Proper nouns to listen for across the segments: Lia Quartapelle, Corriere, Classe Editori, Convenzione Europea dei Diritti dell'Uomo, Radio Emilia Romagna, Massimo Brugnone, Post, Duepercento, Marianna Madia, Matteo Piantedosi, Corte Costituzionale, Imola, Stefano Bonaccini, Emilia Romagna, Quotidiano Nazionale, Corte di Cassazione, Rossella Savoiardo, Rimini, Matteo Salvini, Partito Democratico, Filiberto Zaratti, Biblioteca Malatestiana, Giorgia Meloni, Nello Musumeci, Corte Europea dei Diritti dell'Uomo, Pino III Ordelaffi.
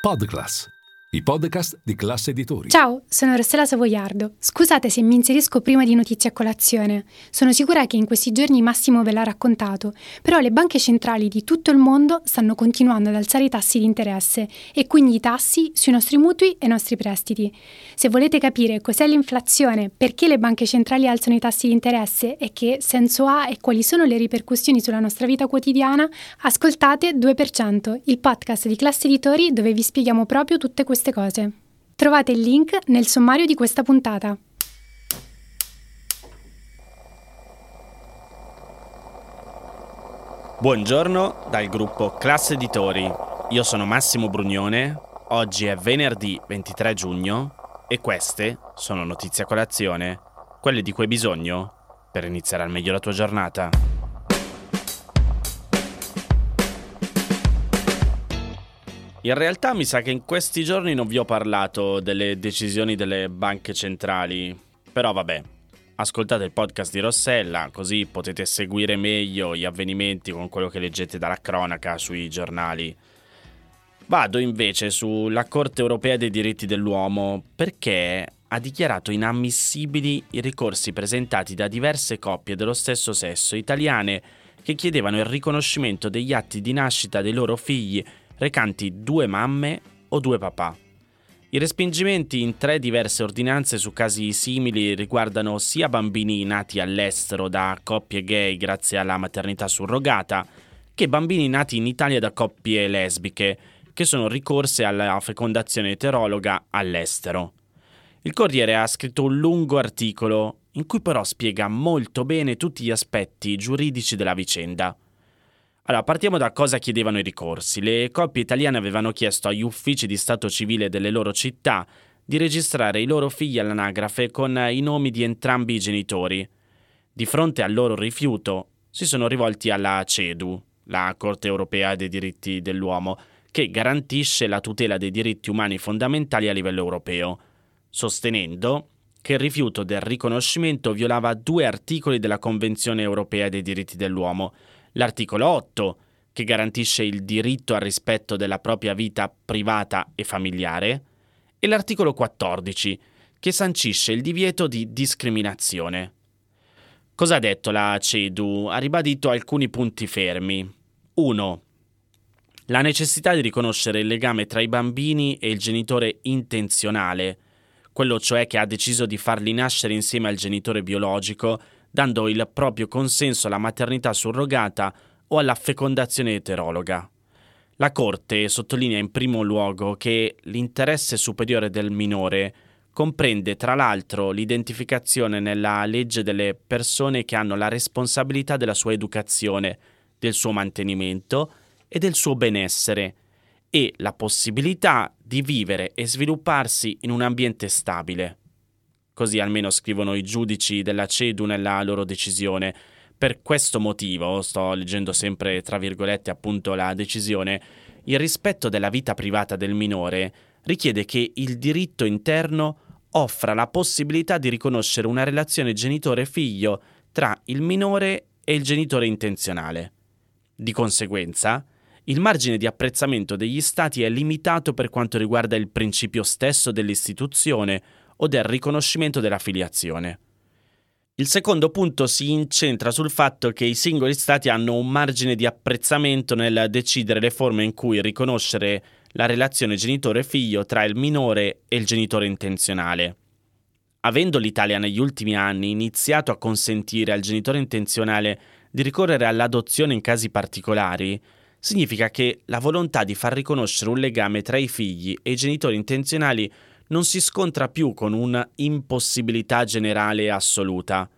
Podcast, i podcast di Classe Editori. Ciao, sono Rossella Savoiardo. Scusate se mi inserisco prima di notizie a colazione. Sono sicura che in questi giorni Massimo ve l'ha raccontato, però le banche centrali di tutto il mondo stanno continuando ad alzare i tassi di interesse e quindi i tassi sui nostri mutui e i nostri prestiti. Se volete capire cos'è l'inflazione, perché le banche centrali alzano i tassi di interesse e che senso ha e quali sono le ripercussioni sulla nostra vita quotidiana, ascoltate Duepercento, il podcast di Classe Editori dove vi spieghiamo proprio tutte queste cose. Trovate il link nel sommario di questa puntata. Buongiorno dal gruppo Classe Editori. Io sono Massimo Brugnone, oggi è venerdì 23 giugno e queste sono notizie a colazione, quelle di cui hai bisogno per iniziare al meglio la tua giornata. In realtà mi sa che in questi giorni non vi ho parlato delle decisioni delle banche centrali, però vabbè, ascoltate il podcast di Rossella, così potete seguire meglio gli avvenimenti con quello che leggete dalla cronaca sui giornali. Vado invece sulla Corte Europea dei Diritti dell'Uomo, perché ha dichiarato inammissibili i ricorsi presentati da diverse coppie dello stesso sesso italiane che chiedevano il riconoscimento degli atti di nascita dei loro figli recanti due mamme o due papà. I respingimenti in tre diverse ordinanze su casi simili riguardano sia bambini nati all'estero da coppie gay grazie alla maternità surrogata, che bambini nati in Italia da coppie lesbiche, che sono ricorse alla fecondazione eterologa all'estero. Il Corriere ha scritto un lungo articolo in cui però spiega molto bene tutti gli aspetti giuridici della vicenda. Allora, partiamo da cosa chiedevano i ricorsi. Le coppie italiane avevano chiesto agli uffici di stato civile delle loro città di registrare i loro figli all'anagrafe con i nomi di entrambi i genitori. Di fronte al loro rifiuto, si sono rivolti alla CEDU, la Corte Europea dei Diritti dell'Uomo, che garantisce la tutela dei diritti umani fondamentali a livello europeo, sostenendo che il rifiuto del riconoscimento violava due articoli della Convenzione Europea dei Diritti dell'Uomo, l'articolo 8, che garantisce il diritto al rispetto della propria vita privata e familiare, e l'articolo 14, che sancisce il divieto di discriminazione. Cosa ha detto la CEDU? Ha ribadito alcuni punti fermi. 1. La necessità di riconoscere il legame tra i bambini e il genitore intenzionale, quello cioè che ha deciso di farli nascere insieme al genitore biologico, dando il proprio consenso alla maternità surrogata o alla fecondazione eterologa. La Corte sottolinea in primo luogo che l'interesse superiore del minore comprende tra l'altro l'identificazione nella legge delle persone che hanno la responsabilità della sua educazione, del suo mantenimento e del suo benessere e la possibilità di vivere e svilupparsi in un ambiente stabile. Così almeno scrivono i giudici della CEDU nella loro decisione. Per questo motivo, sto leggendo sempre tra virgolette appunto la decisione, il rispetto della vita privata del minore richiede che il diritto interno offra la possibilità di riconoscere una relazione genitore-figlio tra il minore e il genitore intenzionale. Di conseguenza, il margine di apprezzamento degli Stati è limitato per quanto riguarda il principio stesso dell'istituzione o del riconoscimento della filiazione. Il secondo punto si incentra sul fatto che i singoli Stati hanno un margine di apprezzamento nel decidere le forme in cui riconoscere la relazione genitore-figlio tra il minore e il genitore intenzionale. Avendo l'Italia negli ultimi anni iniziato a consentire al genitore intenzionale di ricorrere all'adozione in casi particolari, significa che la volontà di far riconoscere un legame tra i figli e i genitori intenzionali non si scontra più con un'impossibilità generale e assoluta.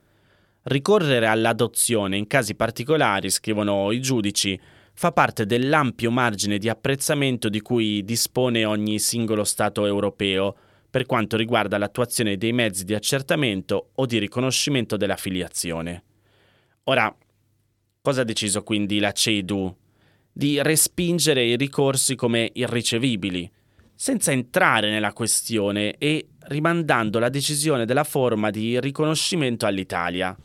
Ricorrere all'adozione in casi particolari, scrivono i giudici, fa parte dell'ampio margine di apprezzamento di cui dispone ogni singolo Stato europeo per quanto riguarda l'attuazione dei mezzi di accertamento o di riconoscimento della filiazione. Ora, cosa ha deciso quindi la CEDU? Di respingere i ricorsi come irricevibili, senza entrare nella questione e rimandando la decisione della forma di riconoscimento all'Italia.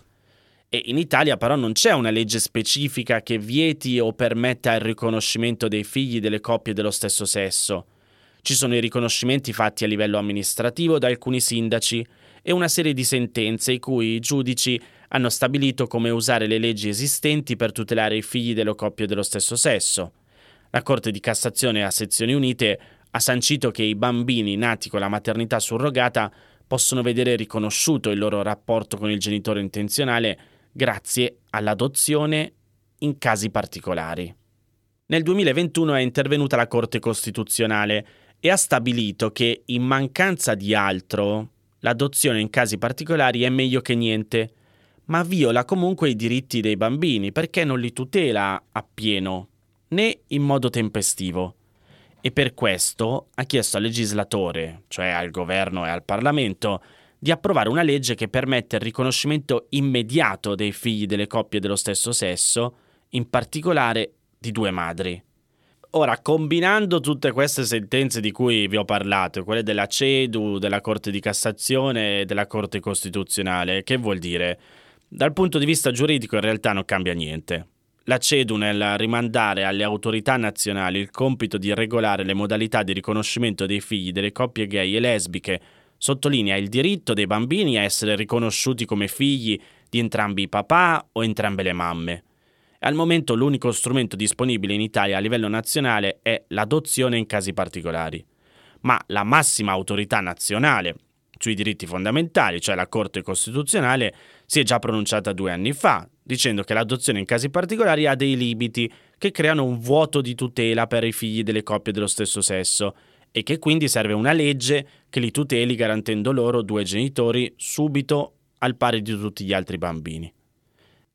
E in Italia però non c'è una legge specifica che vieti o permetta il riconoscimento dei figli delle coppie dello stesso sesso. Ci sono i riconoscimenti fatti a livello amministrativo da alcuni sindaci e una serie di sentenze i cui i giudici hanno stabilito come usare le leggi esistenti per tutelare i figli delle coppie dello stesso sesso. La Corte di Cassazione a sezioni unite ha sancito che i bambini nati con la maternità surrogata possono vedere riconosciuto il loro rapporto con il genitore intenzionale grazie all'adozione in casi particolari. Nel 2021 è intervenuta la Corte Costituzionale e ha stabilito che, in mancanza di altro, l'adozione in casi particolari è meglio che niente, ma viola comunque i diritti dei bambini perché non li tutela appieno, né in modo tempestivo. E per questo ha chiesto al legislatore, cioè al governo e al Parlamento, di approvare una legge che permette il riconoscimento immediato dei figli delle coppie dello stesso sesso, in particolare di due madri. Ora, combinando tutte queste sentenze di cui vi ho parlato, quelle della CEDU, della Corte di Cassazione e della Corte Costituzionale, che vuol dire? Dal punto di vista giuridico in realtà non cambia niente. La CEDU, nel rimandare alle autorità nazionali il compito di regolare le modalità di riconoscimento dei figli delle coppie gay e lesbiche, sottolinea il diritto dei bambini a essere riconosciuti come figli di entrambi i papà o entrambe le mamme. Al momento l'unico strumento disponibile in Italia a livello nazionale è l'adozione in casi particolari. Ma la massima autorità nazionale sui diritti fondamentali, cioè la Corte Costituzionale, si è già pronunciata 2 anni fa, dicendo che l'adozione in casi particolari ha dei limiti che creano un vuoto di tutela per i figli delle coppie dello stesso sesso e che quindi serve una legge che li tuteli garantendo loro 2 genitori subito al pari di tutti gli altri bambini.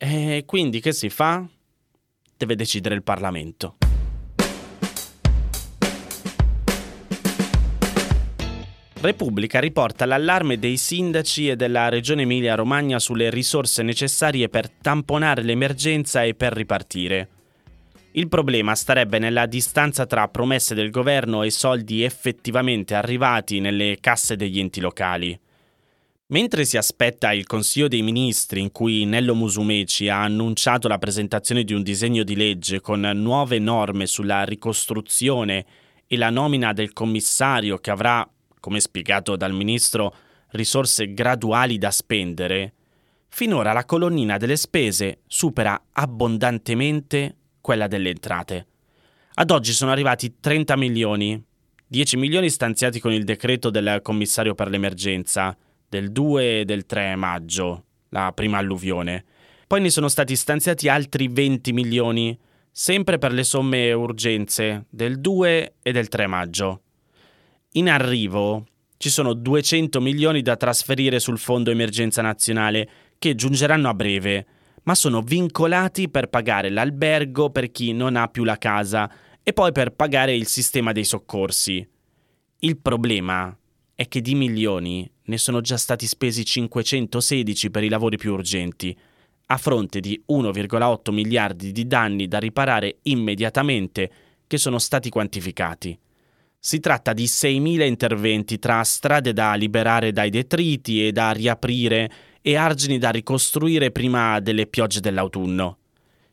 E quindi che si fa? Deve decidere il Parlamento. Repubblica riporta l'allarme dei sindaci e della regione Emilia Romagna sulle risorse necessarie per tamponare l'emergenza e per ripartire. Il problema starebbe nella distanza tra promesse del governo e soldi effettivamente arrivati nelle casse degli enti locali. Mentre si aspetta il Consiglio dei Ministri, in cui Nello Musumeci ha annunciato la presentazione di un disegno di legge con nuove norme sulla ricostruzione e la nomina del commissario che avrà, come spiegato dal ministro, risorse graduali da spendere, finora la colonnina delle spese supera abbondantemente quella delle entrate. Ad oggi sono arrivati 30 milioni, 10 milioni stanziati con il decreto del commissario per l'emergenza, del 2 e del 3 maggio, la prima alluvione. Poi ne sono stati stanziati altri 20 milioni, sempre per le somme urgenze, del 2 e del 3 maggio. In arrivo ci sono 200 milioni da trasferire sul Fondo Emergenza Nazionale che giungeranno a breve, ma sono vincolati per pagare l'albergo per chi non ha più la casa e poi per pagare il sistema dei soccorsi. Il problema è che di milioni ne sono già stati spesi 516 per i lavori più urgenti, a fronte di 1,8 miliardi di danni da riparare immediatamente che sono stati quantificati. Si tratta di 6.000 interventi tra strade da liberare dai detriti e da riaprire e argini da ricostruire prima delle piogge dell'autunno.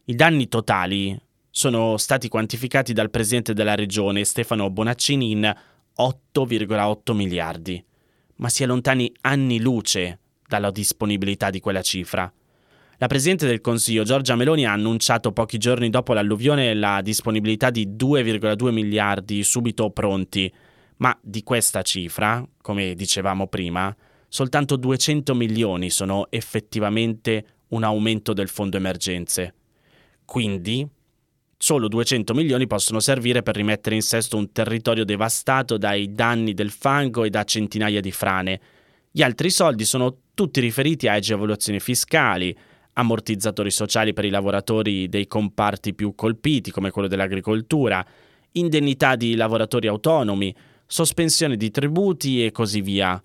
I danni totali sono stati quantificati dal presidente della regione, Stefano Bonaccini, in 8,8 miliardi, ma si è lontani anni luce dalla disponibilità di quella cifra. La Presidente del Consiglio, Giorgia Meloni, ha annunciato pochi giorni dopo l'alluvione la disponibilità di 2,2 miliardi subito pronti, ma di questa cifra, come dicevamo prima, soltanto 200 milioni sono effettivamente un aumento del fondo emergenze. Quindi, solo 200 milioni possono servire per rimettere in sesto un territorio devastato dai danni del fango e da centinaia di frane. Gli altri soldi sono tutti riferiti a agevolazioni fiscali, ammortizzatori sociali per i lavoratori dei comparti più colpiti, come quello dell'agricoltura, indennità di lavoratori autonomi, sospensione di tributi e così via.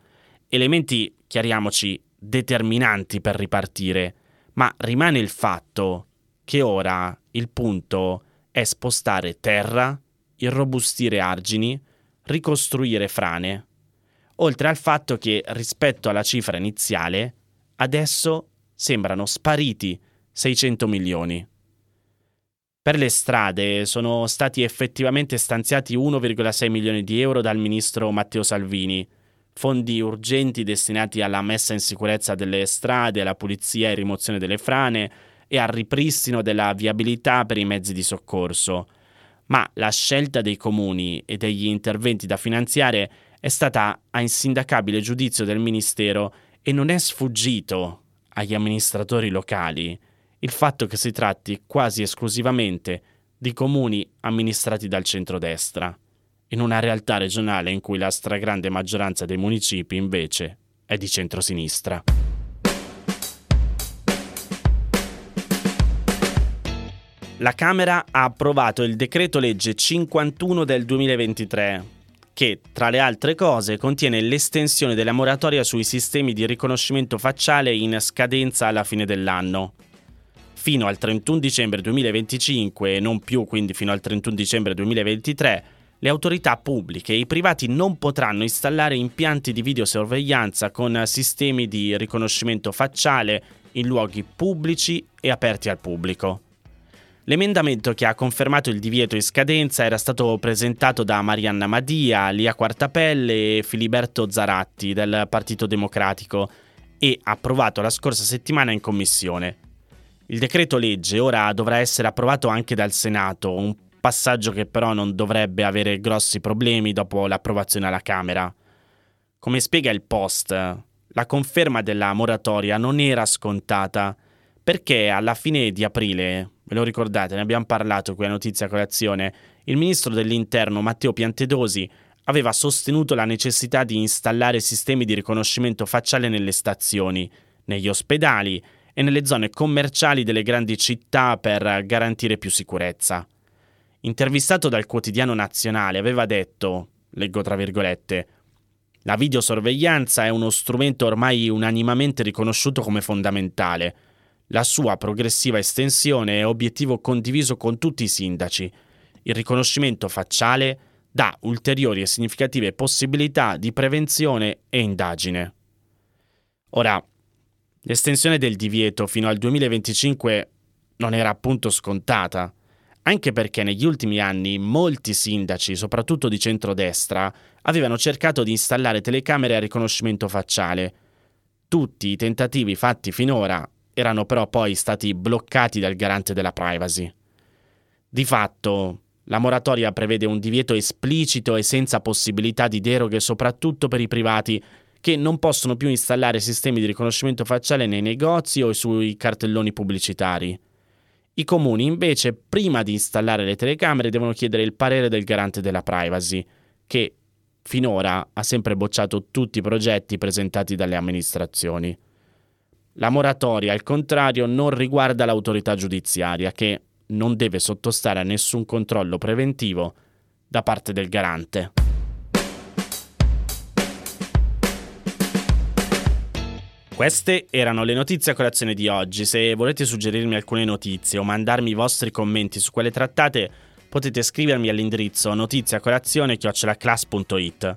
Elementi, chiariamoci, determinanti per ripartire, ma rimane il fatto che ora il punto è spostare terra, irrobustire argini, ricostruire frane, oltre al fatto che rispetto alla cifra iniziale adesso sembrano spariti 600 milioni. Per le strade sono stati effettivamente stanziati 1,6 milioni di euro dal ministro Matteo Salvini, fondi urgenti destinati alla messa in sicurezza delle strade, alla pulizia e rimozione delle frane e al ripristino della viabilità per i mezzi di soccorso. Ma la scelta dei comuni e degli interventi da finanziare è stata a insindacabile giudizio del Ministero e non è sfuggito agli amministratori locali il fatto che si tratti quasi esclusivamente di comuni amministrati dal centrodestra, in una realtà regionale in cui la stragrande maggioranza dei municipi invece è di centrosinistra. La Camera ha approvato il decreto legge 51 del 2023, che, tra le altre cose, contiene l'estensione della moratoria sui sistemi di riconoscimento facciale in scadenza alla fine dell'anno. Fino al 31 dicembre 2025 e non più quindi fino al 31 dicembre 2023, le autorità pubbliche e i privati non potranno installare impianti di videosorveglianza con sistemi di riconoscimento facciale in luoghi pubblici e aperti al pubblico. L'emendamento che ha confermato il divieto in scadenza era stato presentato da Marianna Madia, Lia Quartapelle e Filiberto Zaratti del Partito Democratico e approvato la scorsa settimana in commissione. Il decreto legge ora dovrà essere approvato anche dal Senato, un passaggio che però non dovrebbe avere grossi problemi dopo l'approvazione alla Camera. Come spiega il Post, la conferma della moratoria non era scontata, perché alla fine di aprile, ve lo ricordate, ne abbiamo parlato qui a Notizia Colazione, il ministro dell'Interno Matteo Piantedosi aveva sostenuto la necessità di installare sistemi di riconoscimento facciale nelle stazioni, negli ospedali e nelle zone commerciali delle grandi città per garantire più sicurezza. Intervistato dal Quotidiano Nazionale aveva detto, leggo tra virgolette, «La videosorveglianza è uno strumento ormai unanimemente riconosciuto come fondamentale. La sua progressiva estensione è obiettivo condiviso con tutti i sindaci. Il riconoscimento facciale dà ulteriori e significative possibilità di prevenzione e indagine». Ora, l'estensione del divieto fino al 2025 non era appunto scontata, anche perché negli ultimi anni molti sindaci, soprattutto di centrodestra, avevano cercato di installare telecamere a riconoscimento facciale. Tutti i tentativi fatti finora erano però poi stati bloccati dal garante della privacy. Di fatto, la moratoria prevede un divieto esplicito e senza possibilità di deroghe soprattutto per i privati, che non possono più installare sistemi di riconoscimento facciale nei negozi o sui cartelloni pubblicitari. I comuni, invece, prima di installare le telecamere devono chiedere il parere del garante della privacy, che finora ha sempre bocciato tutti i progetti presentati dalle amministrazioni. La moratoria, al contrario, non riguarda l'autorità giudiziaria, che non deve sottostare a nessun controllo preventivo da parte del garante. Queste erano le notizie a colazione di oggi. Se volete suggerirmi alcune notizie o mandarmi i vostri commenti su quelle trattate, potete scrivermi all'indirizzo notiziacolazione@class.it.